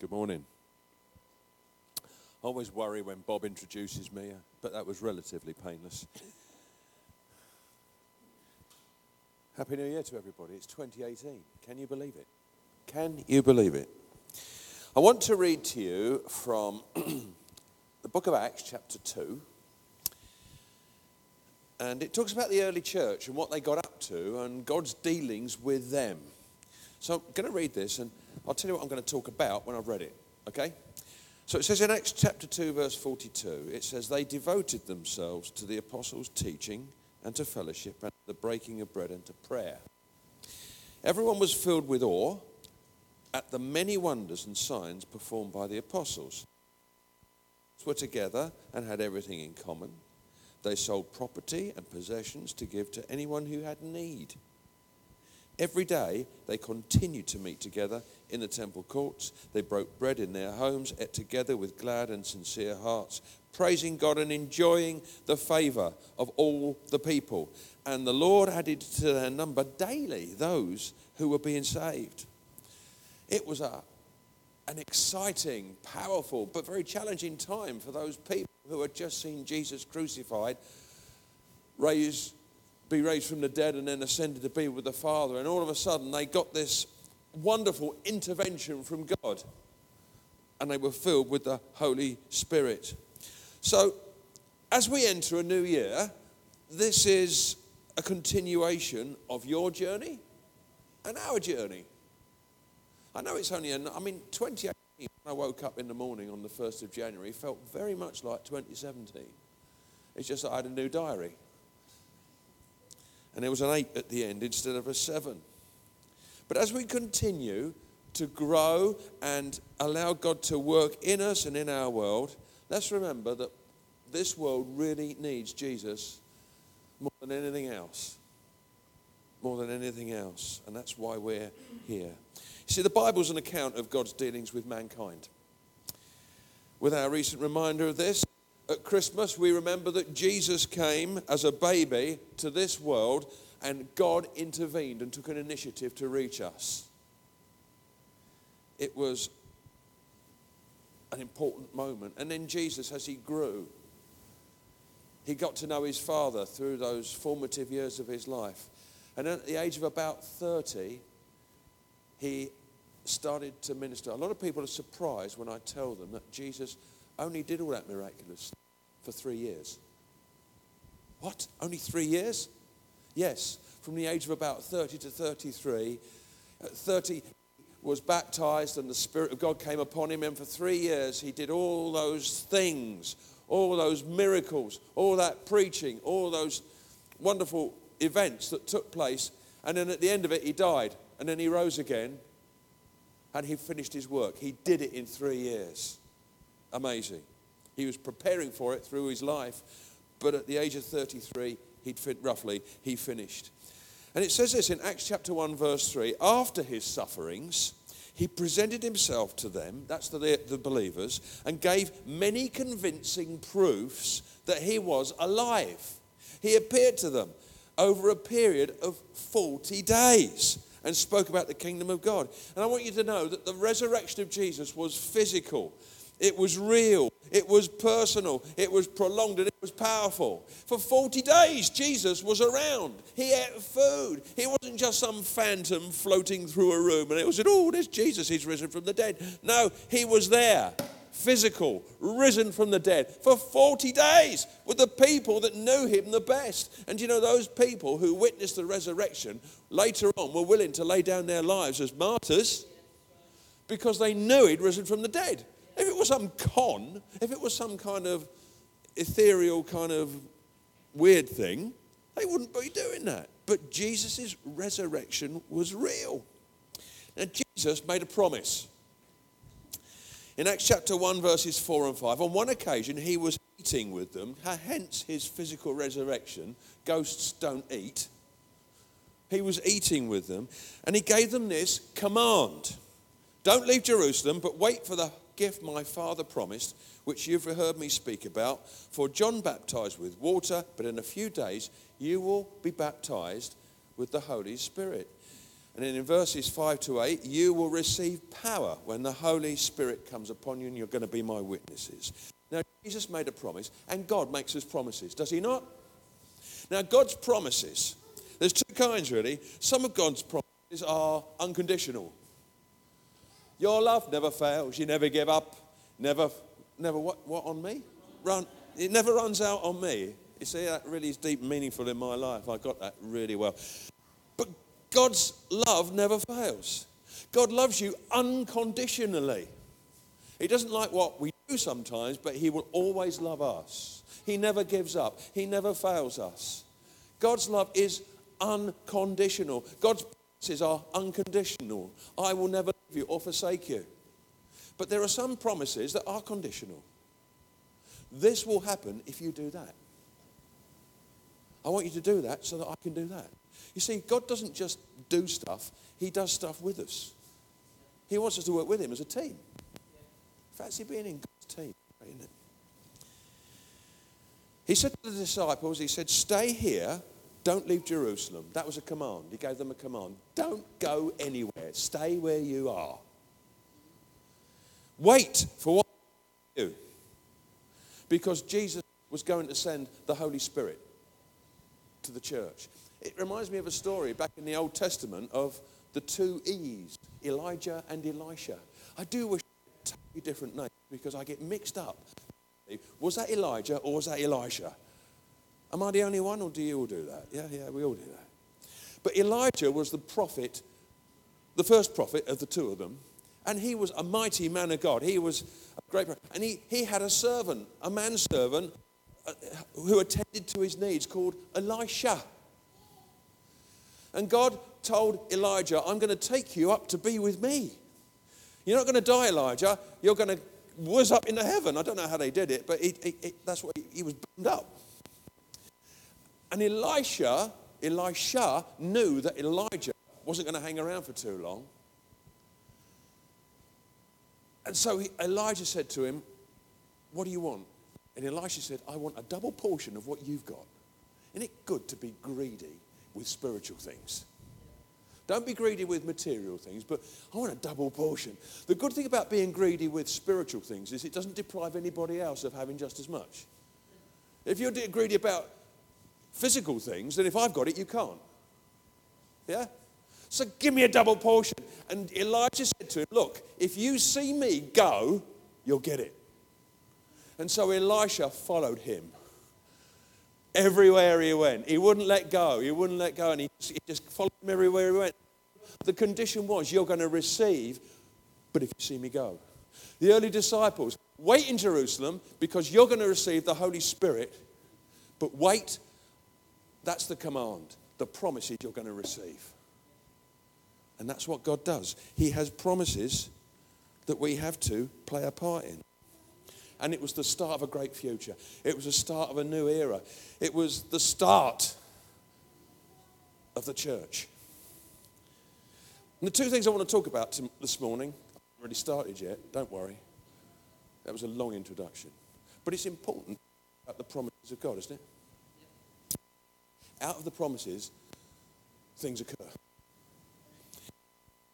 Good morning. I always worry when Bob introduces me, but that was relatively painless. Happy New Year to everybody. It's 2018. Can you believe it? Can you believe it? I want to read to you from the book of Acts, chapter 2. And it talks about the early church and what they got up to and God's dealings with them. So I'm going to read this and I'll tell you what I'm going to talk about when I've read it, okay? So it says in Acts chapter 2, verse 42, it says, they devoted themselves to the apostles' teaching and to fellowship and to the breaking of bread and to prayer. Everyone was filled with awe at the many wonders and signs performed by the apostles. They were together and had everything in common. They sold property and possessions to give to anyone who had need. Every day they continued to meet together in the temple courts. They broke bread in their homes, ate together with glad and sincere hearts, praising God and enjoying the favour of all the people. And the Lord added to their number daily those who were being saved. It was an exciting, powerful, but very challenging time for those people who had just seen Jesus crucified, be raised from the dead and then ascended to be with the Father. And all of a sudden, they got this wonderful intervention from God. And they were filled with the Holy Spirit. So, as we enter a new year, this is a continuation of your journey and our journey. I know it's only, 2018, when I woke up in the morning on the 1st of January, felt very much like 2017. It's just that I had a new diary. And there was an 8 at the end instead of a 7. But as we continue to grow and allow God to work in us and in our world, let's remember that this world really needs Jesus more than anything else. More than anything else. And that's why we're here. See, the Bible's an account of God's dealings with mankind. With our recent reminder of this, at Christmas, we remember that Jesus came as a baby to this world and God intervened and took an initiative to reach us. It was an important moment. And then Jesus, as he grew, he got to know his Father through those formative years of his life. And at the age of about 30, he started to minister. A lot of people are surprised when I tell them that Jesus only did all that miraculous stuff for 3 years. What? Only 3 years? Yes. From the age of about 30 to 33. At 30, he was baptized and the Spirit of God came upon him. And for 3 years, he did all those things, all those miracles, all that preaching, all those wonderful events that took place. And then at the end of it, he died. And then he rose again. And he finished his work. He did it in 3 years. Amazing. He was preparing for it through his life, but at the age of 33, he finished. And it says this in Acts chapter 1, verse 3, after his sufferings, he presented himself to them, that's the believers, and gave many convincing proofs that he was alive. He appeared to them over a period of 40 days and spoke about the kingdom of God. And I want you to know that the resurrection of Jesus was physical. It was real, it was personal, it was prolonged, and it was powerful. For 40 days, Jesus was around. He ate food. He wasn't just some phantom floating through a room, and it was, oh, there's Jesus, he's risen from the dead. No, he was there, physical, risen from the dead, for 40 days with the people that knew him the best. And you know, those people who witnessed the resurrection later on were willing to lay down their lives as martyrs because they knew he'd risen from the dead. If it was if it was some kind of ethereal kind of weird thing, they wouldn't be doing that. But Jesus' resurrection was real. Now, Jesus made a promise. In Acts chapter 1, verses 4 and 5, on one occasion he was eating with them, hence his physical resurrection. Ghosts don't eat. He was eating with them, and he gave them this command. Don't leave Jerusalem, but wait for the gift my Father promised, which you've heard me speak about. For John baptized with water, but in a few days you will be baptized with the Holy Spirit. And then in verses 5 to 8, you will receive power when the Holy Spirit comes upon you, and you're going to be my witnesses. Now, Jesus made a promise, and God makes us promises, does he not? Now, God's promises, there's two kinds, really. Some of God's promises are unconditional. Your love never fails, you never give up, never what on me? It never runs out on me. You see, that really is deep and meaningful in my life. I got that really well. But God's love never fails. God loves you unconditionally. He doesn't like what we do sometimes, but he will always love us. He never gives up. He never fails us. God's love is unconditional. God's promises are unconditional. I will never leave you or forsake you. But there are some promises that are conditional. This will happen if you do that. I want you to do that so that I can do that. You see, God doesn't just do stuff. He does stuff with us. He wants us to work with him as a team. Fancy being in God's team, isn't it? He said to the disciples, he said, stay here, don't leave Jerusalem. That was a command. He gave them a command. Don't go anywhere. Stay where you are. Wait for what you do. Because Jesus was going to send the Holy Spirit to the church. It reminds me of a story back in the Old Testament of the two E's, Elijah and Elisha. I do wish they had totally different names because I get mixed up. Was that Elijah or was that Elisha? Am I the only one or do you all do that? Yeah, we all do that. But Elijah was the prophet, the first prophet of the two of them, and he was a mighty man of God. He was a great prophet. And he had a servant, a manservant, who attended to his needs called Elisha. And God told Elijah, I'm going to take you up to be with me. You're not going to die, Elijah. You're going to whiz up into heaven. I don't know how they did it, but that's what he was bummed up. And Elisha knew that Elijah wasn't going to hang around for too long. And so Elijah said to him, what do you want? And Elisha said, I want a double portion of what you've got. Isn't it good to be greedy with spiritual things? Don't be greedy with material things, but I want a double portion. The good thing about being greedy with spiritual things is it doesn't deprive anybody else of having just as much. If you're greedy about physical things, then if I've got it, you can't. Yeah? So give me a double portion. And Elijah said to him, look, if you see me go, you'll get it. And so Elisha followed him everywhere he went. He wouldn't let go. And he just followed him everywhere he went. The condition was, you're going to receive, but if you see me go. The early disciples, wait in Jerusalem because you're going to receive the Holy Spirit, but wait. That's the command, the promises you're going to receive. And that's what God does. He has promises that we have to play a part in. And it was the start of a great future. It was the start of a new era. It was the start of the church. And the two things I want to talk about this morning, I haven't really started yet, don't worry. That was a long introduction. But it's important about the promises of God, isn't it? Out of the promises, things occur. The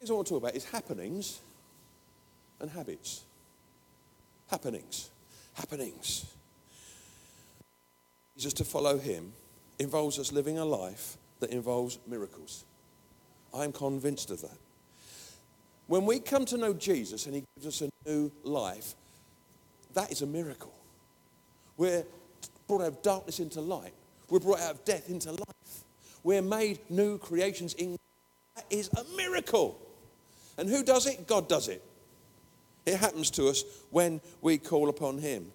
things I want to talk about is happenings and habits. Happenings. Jesus, to follow him, involves us living a life that involves miracles. I'm convinced of that. When we come to know Jesus and he gives us a new life, that is a miracle. We're brought out of darkness into light. We're brought out of death into life. We're made new creations in God. That is a miracle. And who does it? God does it. It happens to us when we call upon him.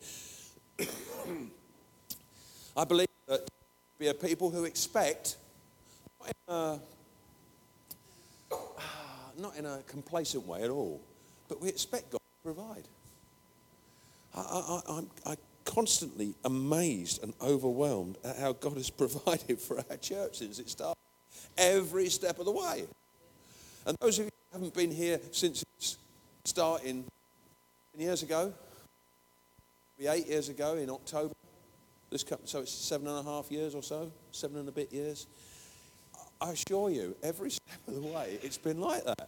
I believe that there are people who expect, not in a complacent way at all, but we expect God to provide. I'm constantly amazed and overwhelmed at how God has provided for our church since it started, every step of the way. And those of you who haven't been here since it's starting 10 years ago, maybe 8 years ago in October, so it's 7.5 years or so, 7 and a bit years. I assure you, every step of the way, it's been like that.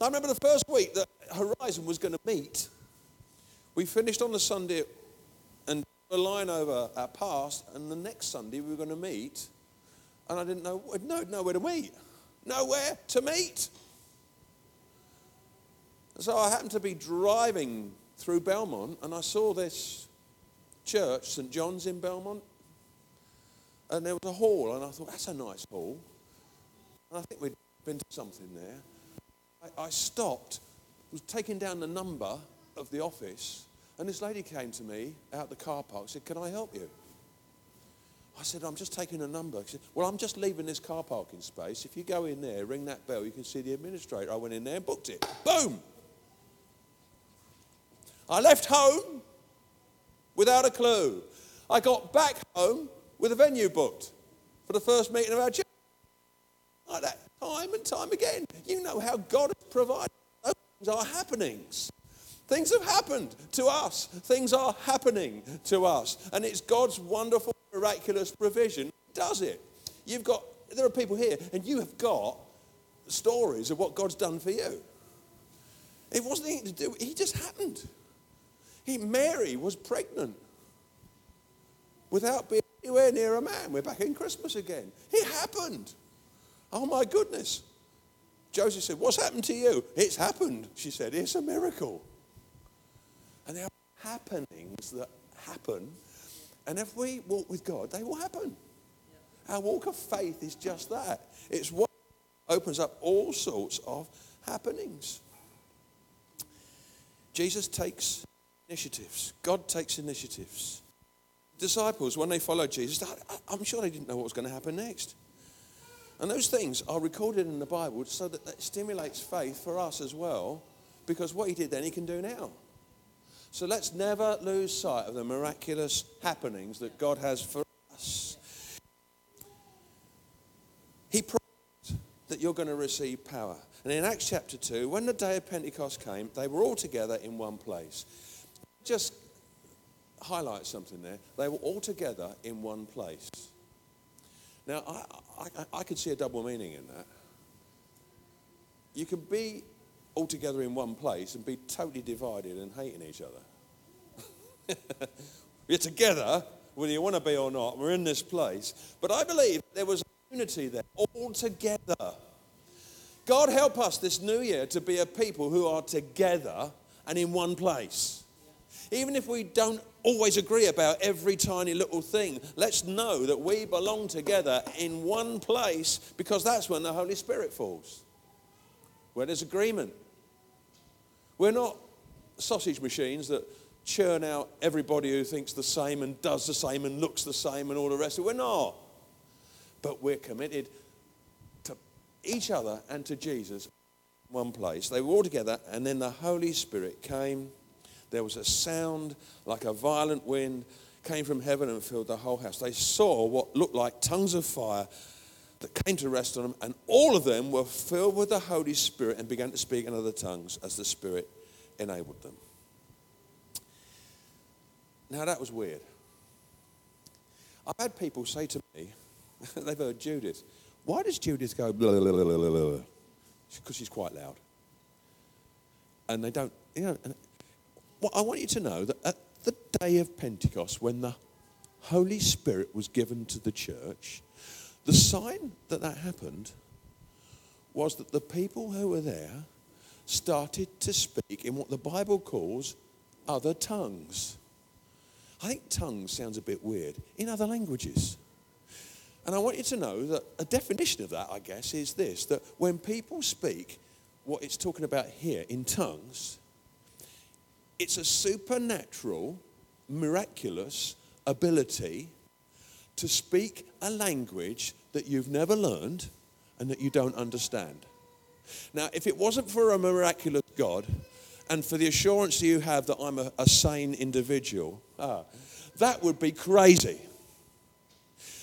I remember the first week that Horizon was going to meet. We finished on the Sunday and a line over our past, and the next Sunday we were going to meet, and I didn't know, nowhere to meet. Nowhere to meet. So I happened to be driving through Belmont, and I saw this church, St. John's in Belmont, and there was a hall, and I thought, that's a nice hall. And I think we'd been to something there. I stopped, was taking down the number of the office, and this lady came to me out the car park and said, can I help you? I said, I'm just taking a number. She said, well, I'm just leaving this car parking space. If you go in there, ring that bell, you can see the administrator. I went in there and booked it. Boom! I left home without a clue. I got back home with a venue booked for the first meeting of our church. Like that, time and time again. You know how God has provided. Those things are happenings. Things have happened to us. Things are happening to us. And it's God's wonderful, miraculous provision. Does it? There are people here, and you have got stories of what God's done for you. It wasn't anything to do. He just happened. Mary was pregnant without being anywhere near a man. We're back in Christmas again. It happened. Oh, my goodness. Joseph said, what's happened to you? It's happened, she said. It's a miracle. And there are happenings that happen. And if we walk with God, they will happen. Yeah. Our walk of faith is just that. It's what opens up all sorts of happenings. Jesus takes initiatives. God takes initiatives. Disciples, when they followed Jesus, I'm sure they didn't know what was going to happen next. And those things are recorded in the Bible so that it stimulates faith for us as well, because what he did then, he can do now. So let's never lose sight of the miraculous happenings that God has for us. He promised that you're going to receive power. And in Acts chapter 2, when the day of Pentecost came, they were all together in one place. Just highlight something there. They were all together in one place. Now, I could see a double meaning in that. You can be all together in one place and be totally divided and hating each other. You're together, whether you want to be or not. We're in this place. But I believe there was unity there, all together. God help us this new year to be a people who are together and in one place. Even if we don't always agree about every tiny little thing, let's know that we belong together in one place, because that's when the Holy Spirit falls, where there's agreement. We're not sausage machines that churn out everybody who thinks the same and does the same and looks the same and all the rest of it. We're not. But we're committed to each other and to Jesus in one place. They were all together, and then the Holy Spirit came. There was a sound like a violent wind came from heaven and filled the whole house. They saw what looked like tongues of fire that came to rest on them, and all of them were filled with the Holy Spirit and began to speak in other tongues as the Spirit enabled them. Now, that was weird. I've had people say to me, they've heard Judith, why does Judith go blah, blah, blah, blah, blah? Because she's quite loud. And they don't, you know. Well, I want you to know that at the day of Pentecost, when the Holy Spirit was given to the church, the sign that that happened was that the people who were there started to speak in what the Bible calls other tongues. I think tongues sounds a bit weird, in other languages. And I want you to know that a definition of that, I guess, is this, that when people speak what it's talking about here in tongues, it's a supernatural, miraculous ability to speak a language that you've never learned and that you don't understand. Now, if it wasn't for a miraculous God and for the assurance you have that I'm a sane individual, that would be crazy.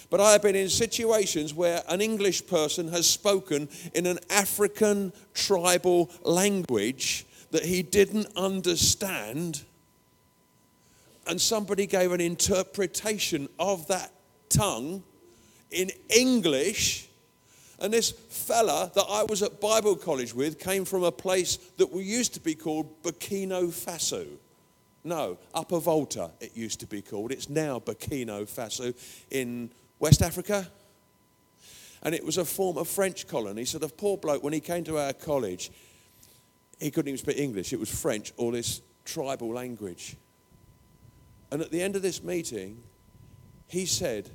But I have been in situations where an English person has spoken in an African tribal language that he didn't understand, and somebody gave an interpretation of that tongue in English And this fella that I was at Bible college with came from a place that we used to be called Burkina Faso. No, Upper Volta it used to be called. It's now Burkina Faso in West Africa. And it was a former French colony. So the poor bloke, when he came to our college, he couldn't even speak English. It was French or this tribal language. And at the end of this meeting, he said,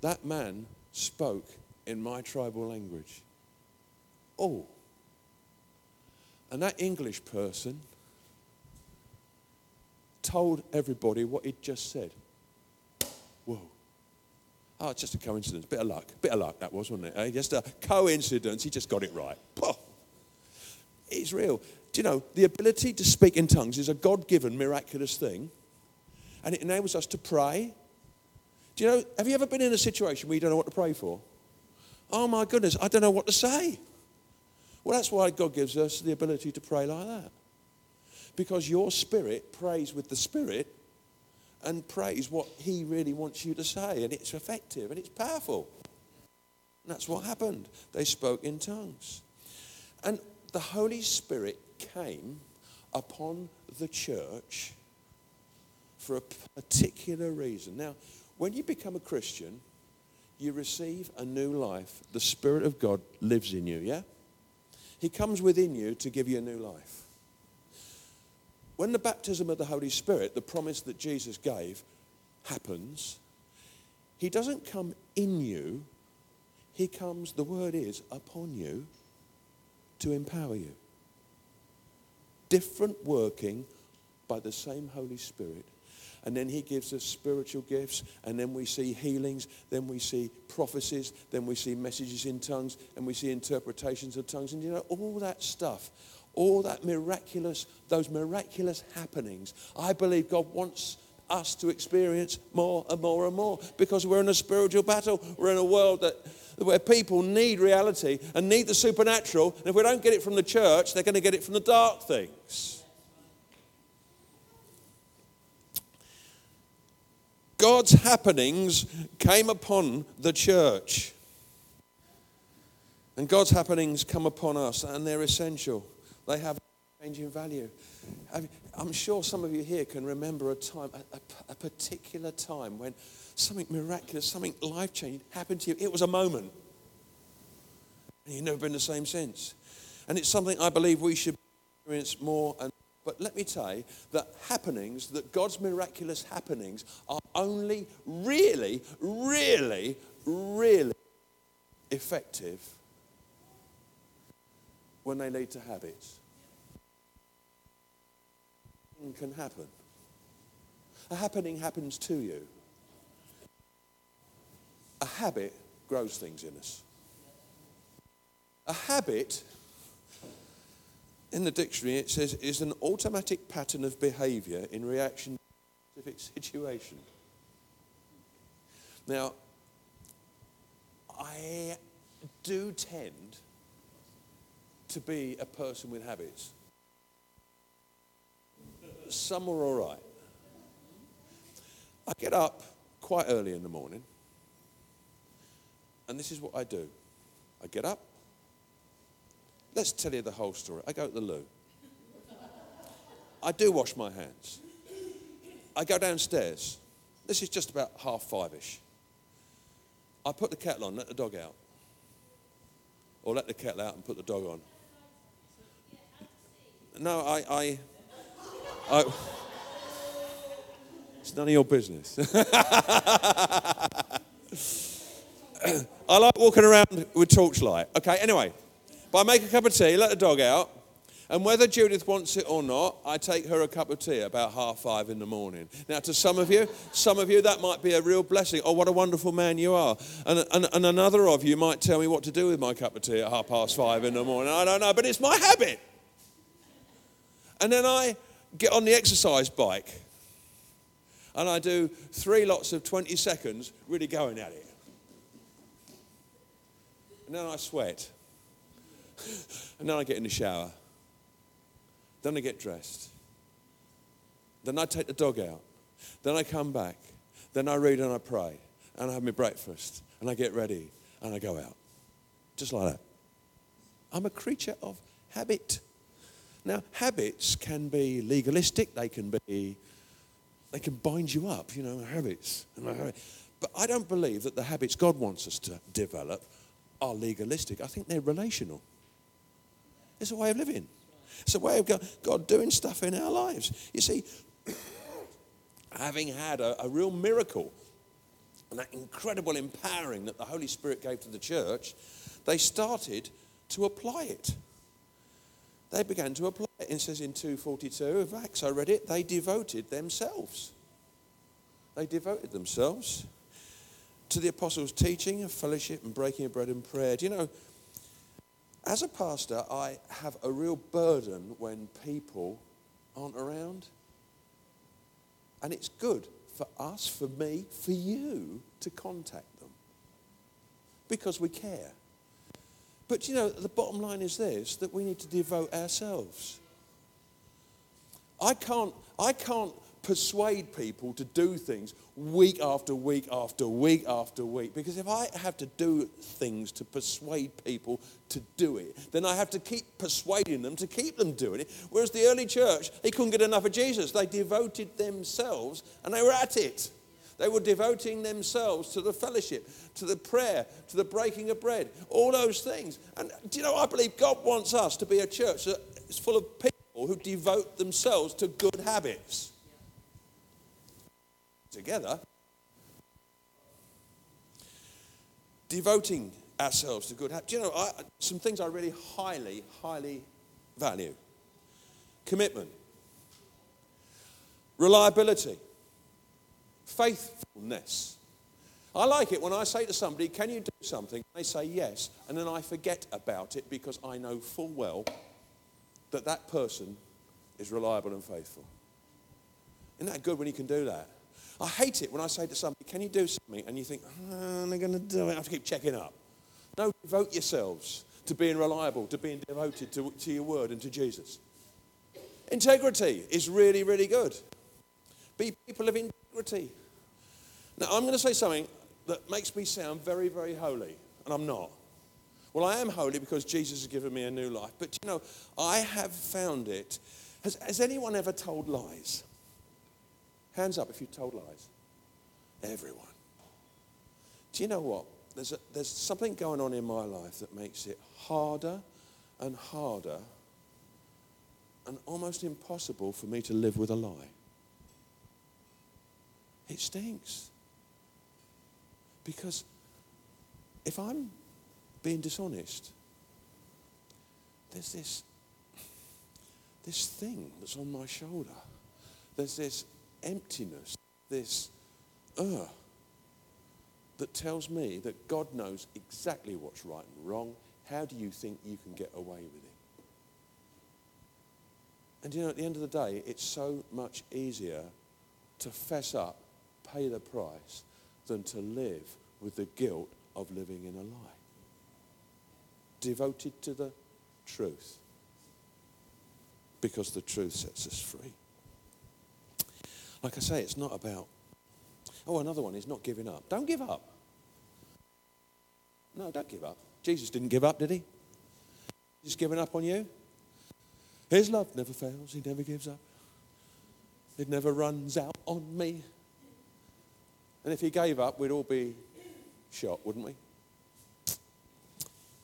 that man spoke in my tribal language. Oh. And that English person told everybody what he'd just said. Whoa. Oh, it's just a coincidence. Bit of luck that was, wasn't it? Just a coincidence. He just got it right. It's real. Do you know, the ability to speak in tongues is a God-given miraculous thing, and it enables us to pray. Do you know, have you ever been in a situation where you don't know what to pray for? Oh my goodness, I don't know what to say. Well, that's why God gives us the ability to pray like that. Because your spirit prays with the Spirit and prays what He really wants you to say, and it's effective and it's powerful. And that's what happened. They spoke in tongues. And the Holy Spirit came upon the church for a particular reason. Now, when you become a Christian, you receive a new life. The Spirit of God lives in you, yeah? He comes within you to give you a new life. When the baptism of the Holy Spirit, the promise that Jesus gave, happens, He doesn't come in you. He comes, the word is, upon you to empower you. Different working by the same Holy Spirit. And then He gives us spiritual gifts, and then we see healings, then we see prophecies, then we see messages in tongues, and we see interpretations of tongues. And you know, all that stuff, all that miraculous, those miraculous happenings, I believe God wants us to experience more and more and more, because we're in a spiritual battle. We're in a world where people need reality and need the supernatural, and if we don't get it from the church, they're going to get it from the dark things. God's happenings came upon the church, and God's happenings come upon us, and they're essential. They have a change in value. I'm sure some of you here can remember a time, a particular time when something miraculous, something life-changing happened to you. It was a moment. And you've never been the same since. And it's something I believe we should experience more. But let me tell you that happenings, that God's miraculous happenings are only really, really, really effective when they lead to habits. Can happen. A happening happens to you. A habit grows things in us. A habit, in the dictionary it says, is an automatic pattern of behaviour in reaction to a specific situation. Now, I do tend to be a person with habits. Some are all right. I get up quite early in the morning, and this is what I do. I get up. Let's tell you the whole story. I go to the loo. I do wash my hands. I go downstairs. This is just about 5:30-ish. I put the kettle on, let the dog out. Or let the kettle out and put the dog on. No, I it's none of your business. I like walking around with torchlight. Okay, anyway. But I make a cup of tea, let the dog out. And whether Judith wants it or not, I take her a cup of tea about 5:30 in the morning. Now, to some of you, that might be a real blessing. Oh, what a wonderful man you are. And another of you might tell me what to do with my cup of tea at 5:30 in the morning. I don't know, but it's my habit. And then I get on the exercise bike. And I do 3 lots of 20 seconds, really going at it. And then I sweat. And then I get in the shower. Then I get dressed. Then I take the dog out. Then I come back. Then I read and I pray. And I have my breakfast. And I get ready. And I go out. Just like that. I'm a creature of habit. Now, habits can be legalistic. They can bind you up, you know, habits. But I don't believe that the habits God wants us to develop are legalistic. I think they're relational. It's a way of living. It's a way of God doing stuff in our lives. You see, having had a real miracle and that incredible empowering that the Holy Spirit gave to the church, they started to apply it. They began to apply it. It says in 2:42 of Acts, I read it, they devoted themselves. They devoted themselves to the apostles' teaching and fellowship and breaking of bread and prayer. Do you know, as a pastor, I have a real burden when people aren't around. And it's good for us, for me, for you to contact them because we care. But, you know, the bottom line is this, that we need to devote ourselves. I can't persuade people to do things week after week after week after week, because if I have to do things to persuade people to do it, then I have to keep persuading them to keep them doing it. Whereas the early church, they couldn't get enough of Jesus. They devoted themselves and they were at it. They were devoting themselves to the fellowship, to the prayer, to the breaking of bread, all those things. And do you know, I believe God wants us to be a church that is full of people who devote themselves to good habits. Together, devoting ourselves to good habits. Do you know, some things I really highly, highly value. Commitment. Reliability. Faithfulness. I like it when I say to somebody, can you do something? They say yes, and then I forget about it because I know full well that that person is reliable and faithful. Isn't that good when you can do that? I hate it when I say to somebody, can you do something? And you think, I'm not going to do it. I have to keep checking up. No, devote yourselves to being reliable, to being devoted to your word and to Jesus. Integrity is really, really good. Be people of integrity. Now, I'm going to say something that makes me sound very, very holy, and I'm not. Well, I am holy because Jesus has given me a new life. But, you know, I have found it. Has anyone ever told lies? Hands up if you've told lies. Everyone. Do you know what? There's something going on in my life that makes it harder and harder and almost impossible for me to live with a lie. It stinks. Because if I'm being dishonest, there's this thing that's on my shoulder. There's this emptiness, this that tells me that God knows exactly what's right and wrong. How do you think you can get away with it? And you know, at the end of the day, it's so much easier to fess up, pay the price, than to live with the guilt of living in a lie. Devoted to the truth, because the truth sets us free. Like I say, it's not about... Oh, another one is not giving up. Don't give up. No, don't give up. Jesus didn't give up, did he? He's giving up on you? His love never fails. He never gives up. It never runs out on me. And if he gave up, we'd all be shot, wouldn't we?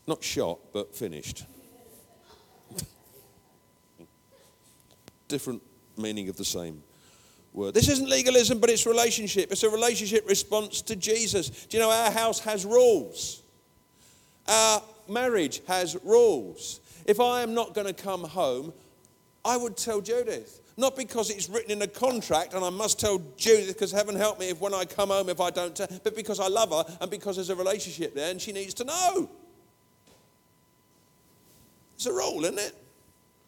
Not shot, but finished. Different meaning of the same word. This isn't legalism, but it's relationship. It's a relationship response to Jesus. Do you know our house has rules? Our marriage has rules. If I am not going to come home, I would tell Judith. Not because it's written in a contract and I must tell Judith because heaven help me if when I come home if I don't tell, but because I love her and because there's a relationship there and she needs to know. It's a rule, isn't it?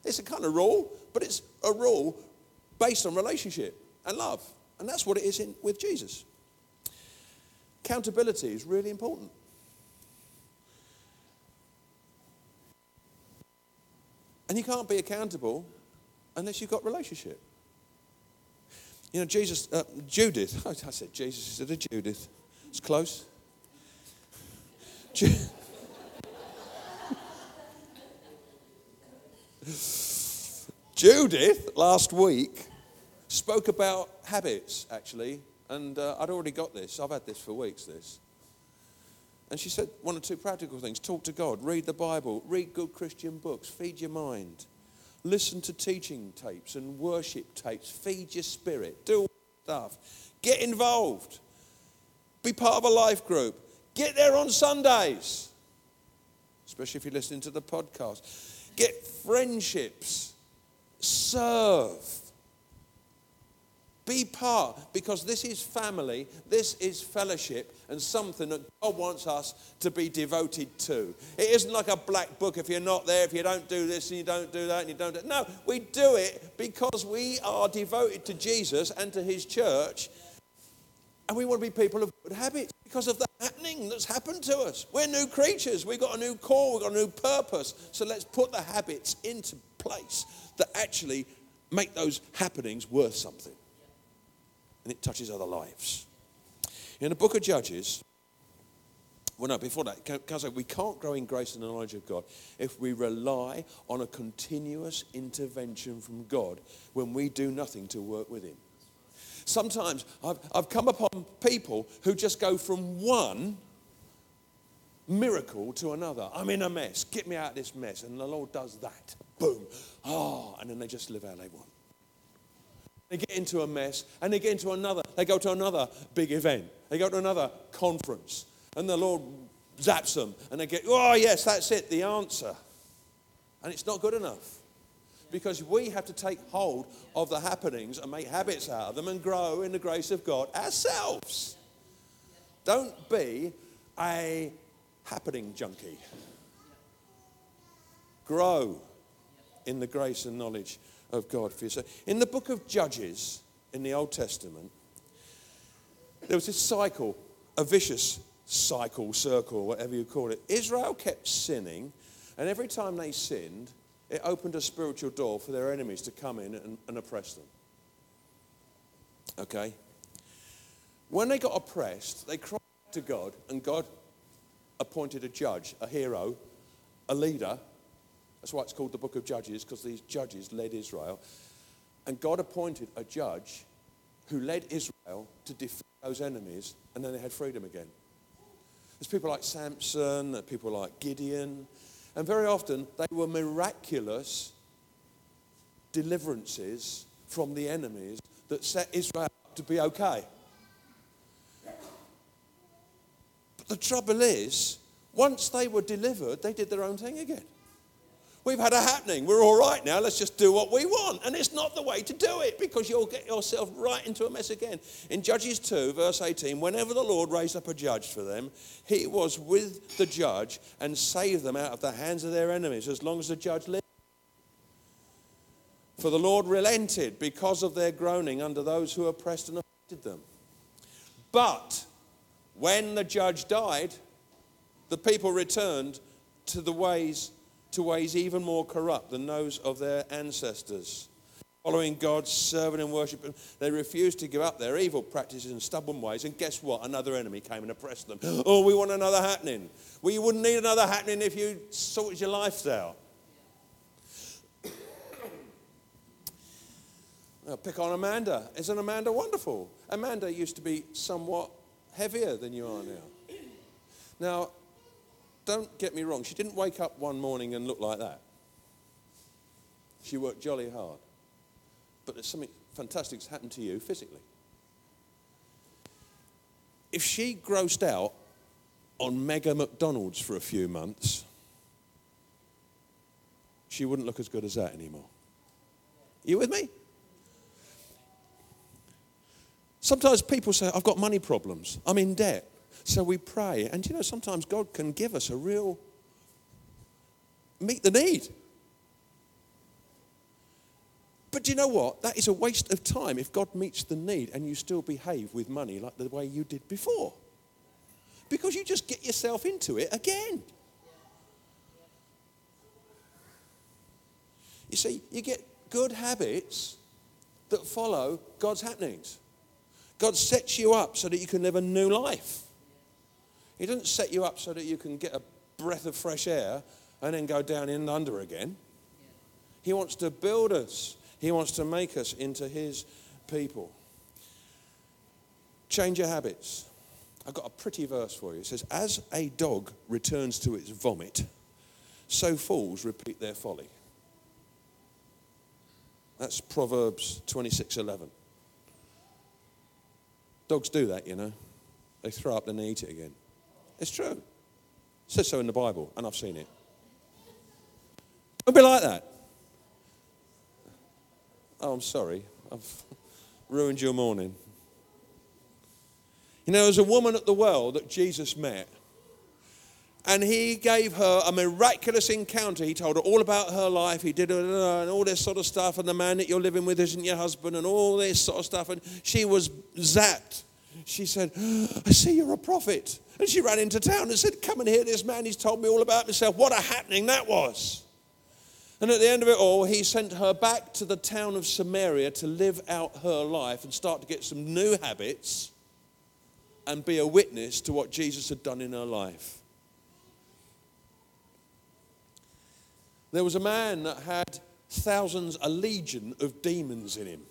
It's a kind of rule, but it's a rule based on relationship. And love. And that's what it is with Jesus. Accountability is really important. And you can't be accountable unless you've got relationship. You know, Judith. I said Jesus instead of Judith. It's close. Judith last week spoke about habits, actually, and I'd already got this. I've had this for weeks, this. And she said one or two practical things. Talk to God, read the Bible, read good Christian books, feed your mind, listen to teaching tapes and worship tapes, feed your spirit, do all that stuff. Get involved. Be part of a life group. Get there on Sundays, especially if you're listening to the podcast. Get friendships. Serve. Be part, because this is family, this is fellowship, and something that God wants us to be devoted to. It isn't like a black book. If you're not there, if you don't do this and you don't do that and you don't do that. No, we do it because we are devoted to Jesus and to his church, and we want to be people of good habits because of the happening that's happened to us. We're new creatures. We've got a new call. We've got a new purpose. So let's put the habits into place that actually make those happenings worth something. And it touches other lives. In the book of Judges, well, no, before that, we can't grow in grace and the knowledge of God if we rely on a continuous intervention from God when we do nothing to work with him. Sometimes I've come upon people who just go from one miracle to another. I'm in a mess. Get me out of this mess. And the Lord does that. Boom. Oh, and then they just live how they want. They get into a mess, and they get into another. They go to another big event. They go to another conference, and the Lord zaps them, and they get, oh, yes, that's it, the answer. And it's not good enough, because we have to take hold of the happenings and make habits out of them and grow in the grace of God ourselves. Don't be a happening junkie. Grow in the grace and knowledge of God for yourself. In the book of Judges in the Old Testament, there was this cycle, a vicious circle, whatever you call it. Israel kept sinning, and every time they sinned, it opened a spiritual door for their enemies to come in and oppress them. Okay? When they got oppressed, they cried to God, and God appointed a judge, a hero, a leader. That's why it's called the book of Judges, because these judges led Israel. And God appointed a judge who led Israel to defeat those enemies, and then they had freedom again. There's people like Samson, people like Gideon, and very often they were miraculous deliverances from the enemies that set Israel up to be okay. But the trouble is, once they were delivered, they did their own thing again. We've had a happening. We're all right now. Let's just do what we want. And it's not the way to do it, because you'll get yourself right into a mess again. In Judges 2, verse 18, whenever the Lord raised up a judge for them, he was with the judge and saved them out of the hands of their enemies as long as the judge lived. For the Lord relented because of their groaning under those who oppressed and afflicted them. But when the judge died, the people returned to the ways even more corrupt than those of their ancestors. Following God, serving and worshiping, they refused to give up their evil practices and stubborn ways, and guess what? Another enemy came and oppressed them. Oh, we want another happening. Well, you wouldn't need another happening if you sorted your life out. I'll pick on Amanda. Isn't Amanda wonderful? Amanda used to be somewhat heavier than you are now. Now, don't get me wrong, she didn't wake up one morning and look like that. She worked jolly hard. But there's something fantastic that's happened to you physically. If she grossed out on mega McDonald's for a few months, she wouldn't look as good as that anymore. Are you with me? Sometimes people say, I've got money problems, I'm in debt. So we pray, and you know, sometimes God can give us a real, meet the need. But do you know what? That is a waste of time if God meets the need and you still behave with money like the way you did before. Because you just get yourself into it again. You see, you get good habits that follow God's happenings. God sets you up so that you can live a new life. He doesn't set you up so that you can get a breath of fresh air and then go down in and under again. He wants to build us. He wants to make us into his people. Change your habits. I've got a pretty verse for you. It says, as a dog returns to its vomit, so fools repeat their folly. That's Proverbs 26:11. Dogs do that, you know. They throw up and they eat it again. It's true. It says so in the Bible, and I've seen it. Don't be like that. Oh, I'm sorry. I've ruined your morning. You know, there was a woman at the well that Jesus met, and he gave her a miraculous encounter. He told her all about her life. He did and all this sort of stuff, and the man that you're living with isn't your husband, and all this sort of stuff. And she was zapped. She said, I see you're a prophet. And she ran into town and said, come and hear this man. He's told me all about himself. What a happening that was. And at the end of it all, he sent her back to the town of Samaria to live out her life and start to get some new habits and be a witness to what Jesus had done in her life. There was a man that had thousands, a legion of demons in him.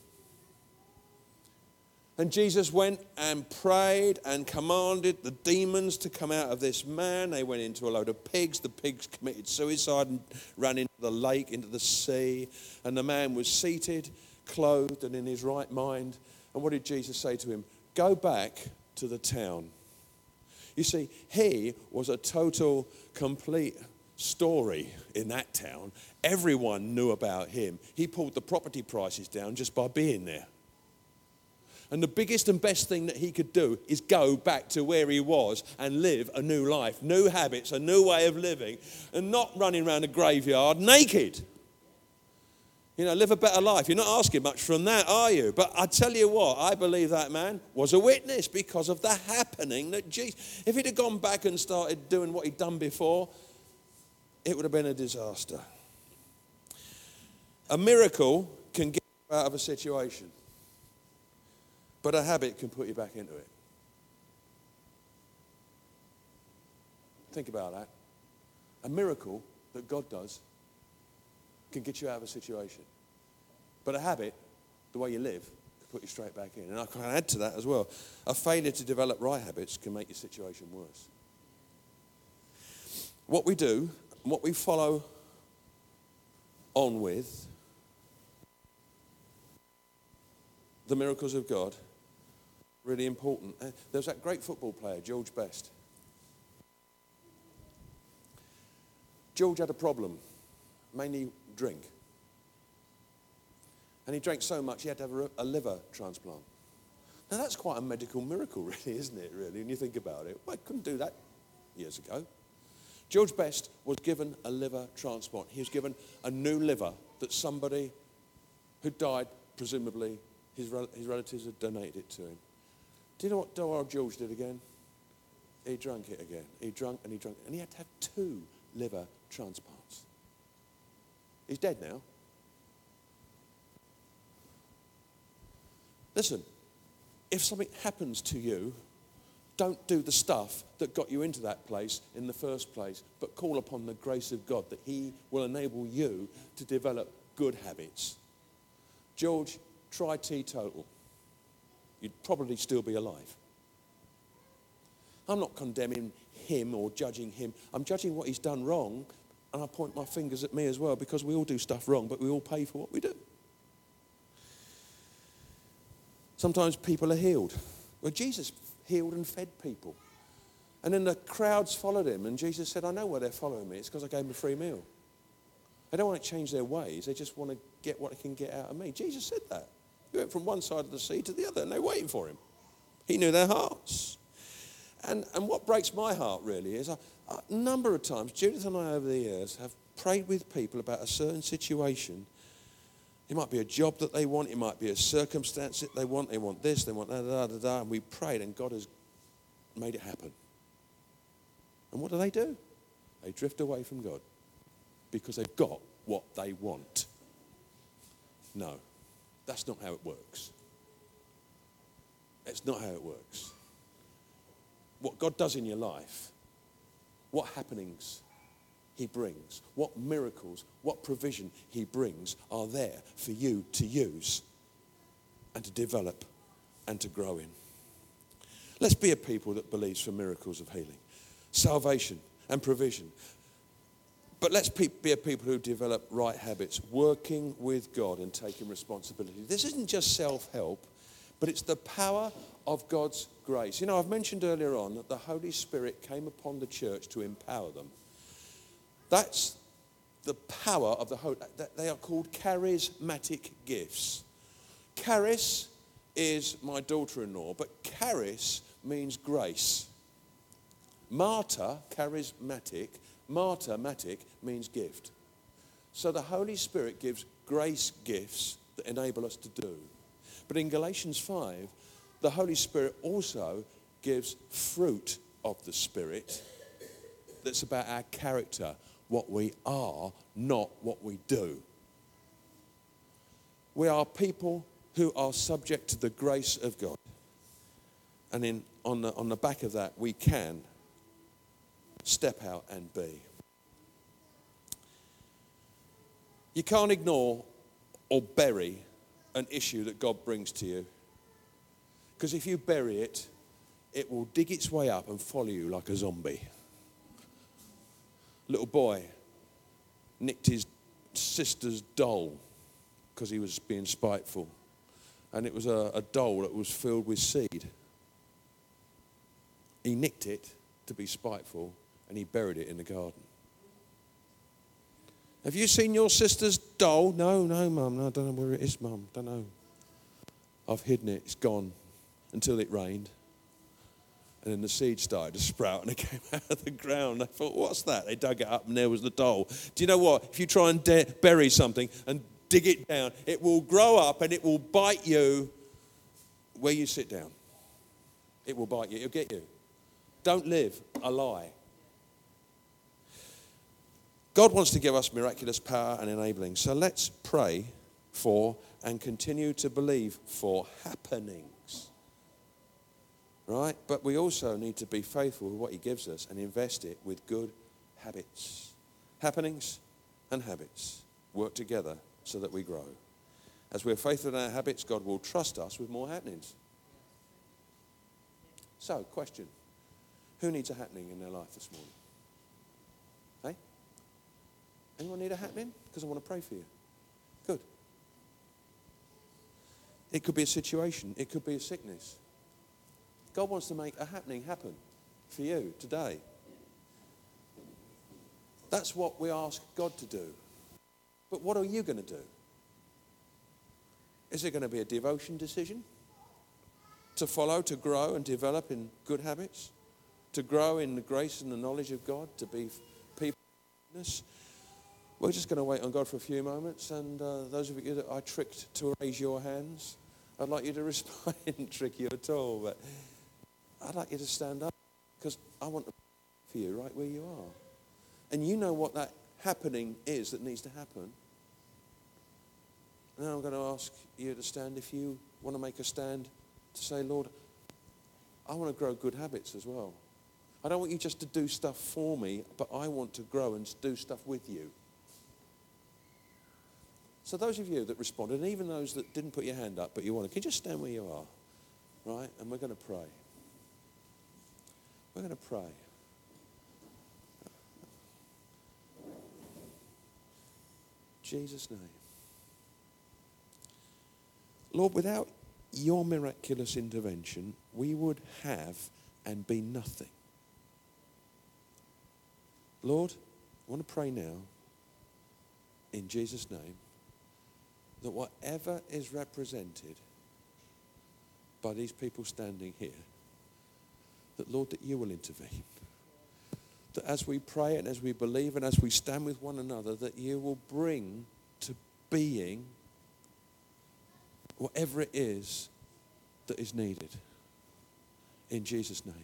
And Jesus went and prayed and commanded the demons to come out of this man. They went into a load of pigs. The pigs committed suicide and ran into the lake, into the sea. And the man was seated, clothed, and in his right mind. And what did Jesus say to him? Go back to the town. You see, he was a total, complete story in that town. Everyone knew about him. He pulled the property prices down just by being there. And the biggest and best thing that he could do is go back to where he was and live a new life, new habits, a new way of living, and not running around a graveyard naked. You know, live a better life. You're not asking much from that, are you? But I tell you what, I believe that man was a witness because of the happening that Jesus... If he'd have gone back and started doing what he'd done before, it would have been a disaster. A miracle can get you out of a situation. But a habit can put you back into it. Think about that. A miracle that God does can get you out of a situation. But a habit, the way you live, can put you straight back in. And I can add to that as well. A failure to develop right habits can make your situation worse. What we do, what we follow on with, the miracles of God, really important. There's that great football player, George Best. George had a problem, mainly drink. And he drank so much he had to have a liver transplant. Now that's quite a medical miracle, really, isn't it, really, when you think about it? Well, I couldn't do that years ago. George Best was given a liver transplant. He was given a new liver that somebody who died, presumably, his relatives had donated it to him. Do you know what Dora George did again? He drank it again. He drank. And he had to have 2 liver transplants. He's dead now. Listen, if something happens to you, don't do the stuff that got you into that place in the first place, but call upon the grace of God that he will enable you to develop good habits. George, try teetotal. You'd probably still be alive. I'm not condemning him or judging him. I'm judging what he's done wrong, and I point my fingers at me as well, because we all do stuff wrong, but we all pay for what we do. Sometimes people are healed. Well, Jesus healed and fed people. And then the crowds followed him, and Jesus said, I know why they're following me. It's because I gave them a free meal. They don't want to change their ways. They just want to get what they can get out of me. Jesus said that. He went from one side of the sea to the other, and they were waiting for him. He knew their hearts. And what breaks my heart, really, is a number of times, Judith and I over the years have prayed with people about a certain situation. It might be a job that they want. It might be a circumstance that they want. They want this, they want that. And we prayed, and God has made it happen. And what do? They drift away from God because they've got what they want. No, that's not how it works. It's not how it works. What God does in your life, what happenings he brings, what miracles, what provision he brings are there for you to use and to develop and to grow in. Let's be a people that believes for miracles of healing, salvation and provision. But let's be a people who develop right habits, working with God and taking responsibility. This isn't just self-help, but it's the power of God's grace. You know, I've mentioned earlier on that the Holy Spirit came upon the church to empower them. That's the power of the Holy Spirit. They are called charismatic gifts. Charis is my daughter-in-law, but charis means grace. Martha, charismatic, martymatic means gift. So the Holy Spirit gives grace gifts that enable us to do. But in Galatians 5, the Holy Spirit also gives fruit of the Spirit that's about our character, what we are, not what we do. We are people who are subject to the grace of God. And on the back of that, we can step out and be. You can't ignore or bury an issue that God brings to you. Because if you bury it, it will dig its way up and follow you like a zombie. Little boy nicked his sister's doll because he was being spiteful. And it was a doll that was filled with seed. He nicked it to be spiteful and he buried it in the garden. Have you seen your sister's doll? No, Mum. No, I don't know where it is, Mum. Don't know. I've hidden it. It's gone until it rained. And then the seed started to sprout and it came out of the ground. I thought, what's that? They dug it up and there was the doll. Do you know what? If you try and bury something and dig it down, it will grow up and it will bite you where you sit down. It will bite you. It'll get you. Don't live a lie. God wants to give us miraculous power and enabling. So let's pray for and continue to believe for happenings. Right? But we also need to be faithful with what he gives us and invest it with good habits. Happenings and habits work together so that we grow. As we're faithful in our habits, God will trust us with more happenings. So, question. Who needs a happening in their life this morning? Anyone need a happening? Because I want to pray for you. Good. It could be a situation. It could be a sickness. God wants to make a happening happen for you today. That's what we ask God to do. But what are you going to do? Is it going to be a devotion decision? To follow, to grow and develop in good habits? To grow in the grace and the knowledge of God? To be people? We're just going to wait on God for a few moments, and those of you that I tricked to raise your hands, I'd like you to respond. I didn't trick you at all, but I'd like you to stand up because I want to pray for you right where you are. And you know what that happening is that needs to happen. Now I'm going to ask you to stand if you want to make a stand to say, Lord, I want to grow good habits as well. I don't want you just to do stuff for me, but I want to grow and do stuff with you. So those of you that responded, and even those that didn't put your hand up, but you want to, can you just stand where you are? Right? And we're going to pray. We're going to pray. Jesus' name. Lord, without your miraculous intervention, we would have and be nothing. Lord, I want to pray now, in Jesus' name, that whatever is represented by these people standing here, that, Lord, that you will intervene. That as we pray and as we believe and as we stand with one another, that you will bring to being whatever it is that is needed. In Jesus' name.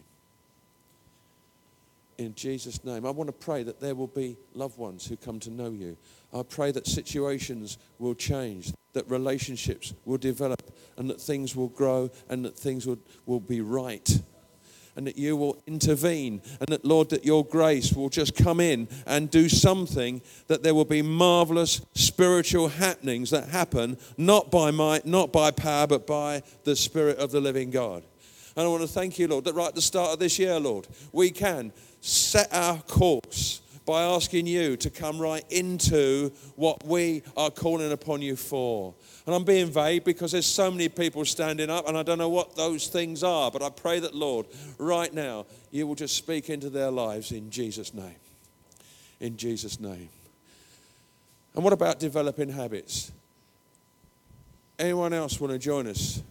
In Jesus' name. I want to pray that there will be loved ones who come to know you. I pray that situations will change, that relationships will develop, and that things will grow, and that things will be right. and that you will intervene, and that, Lord, that your grace will just come in and do something, that there will be marvelous spiritual happenings that happen, not by might, not by power, but by the Spirit of the living God. And I want to thank you, Lord, that right at the start of this year, Lord, we can set our course by asking you to come right into what we are calling upon you for. And I'm being vague because there's so many people standing up and I don't know what those things are, but I pray that, Lord, right now, you will just speak into their lives in Jesus' name. In Jesus' name. And what about developing habits? Anyone else want to join us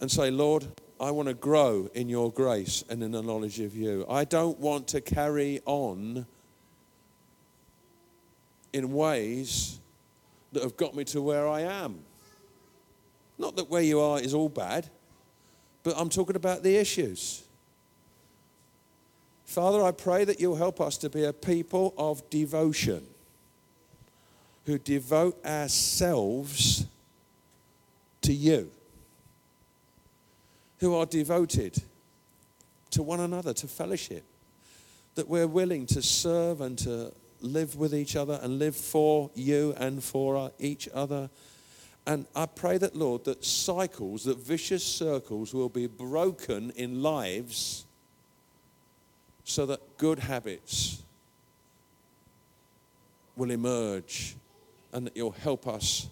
and say, Lord, I want to grow in your grace and in the knowledge of you. I don't want to carry on in ways that have got me to where I am. Not that where you are is all bad, but I'm talking about the issues. Father, I pray that you'll help us to be a people of devotion, who devote ourselves to you, who are devoted to one another, to fellowship, that we're willing to serve and to live with each other and live for you and for each other. And I pray that, Lord, that cycles, that vicious circles will be broken in lives so that good habits will emerge and that you'll help us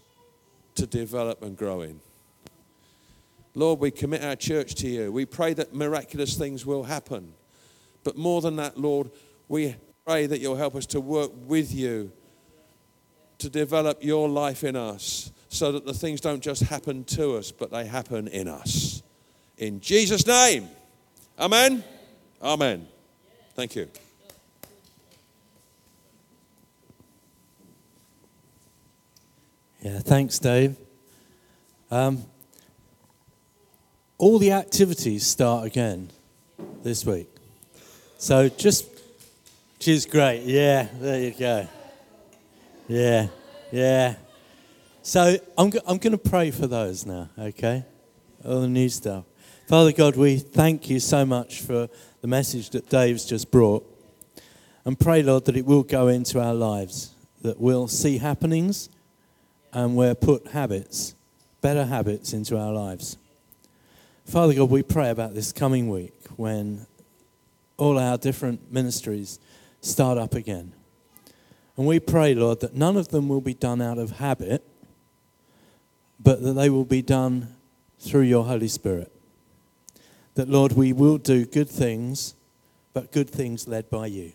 to develop and grow in. Lord, we commit our church to you. We pray that miraculous things will happen. But more than that, Lord, we pray that you'll help us to work with you to develop your life in us so that the things don't just happen to us, but they happen in us. In Jesus' name. Amen. Amen. Thank you. Yeah, thanks, Dave. All the activities start again this week. So just... She's great, yeah, there you go. Yeah, yeah. So I'm going to pray for those now, okay? All the new stuff. Father God, we thank you so much for the message that Dave's just brought. And pray, Lord, that it will go into our lives, that we'll see happenings and we'll put habits, better habits into our lives. Father God, we pray about this coming week when all our different ministries start up again. And we pray, Lord, that none of them will be done out of habit, but that they will be done through your Holy Spirit. That, Lord, we will do good things, but good things led by you.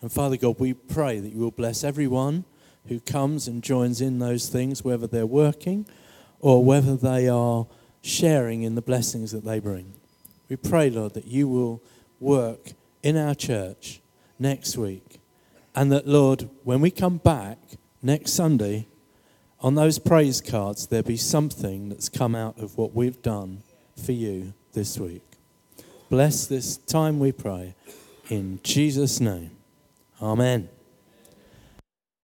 And Father God, we pray that you will bless everyone who comes and joins in those things, whether they're working or whether they are sharing in the blessings that they bring. We pray, Lord, that you will work in our church next week, and that, Lord, when we come back next Sunday, on those praise cards there'll be something that's come out of what we've done for you this week. Bless this time, we pray, in Jesus' name. Amen.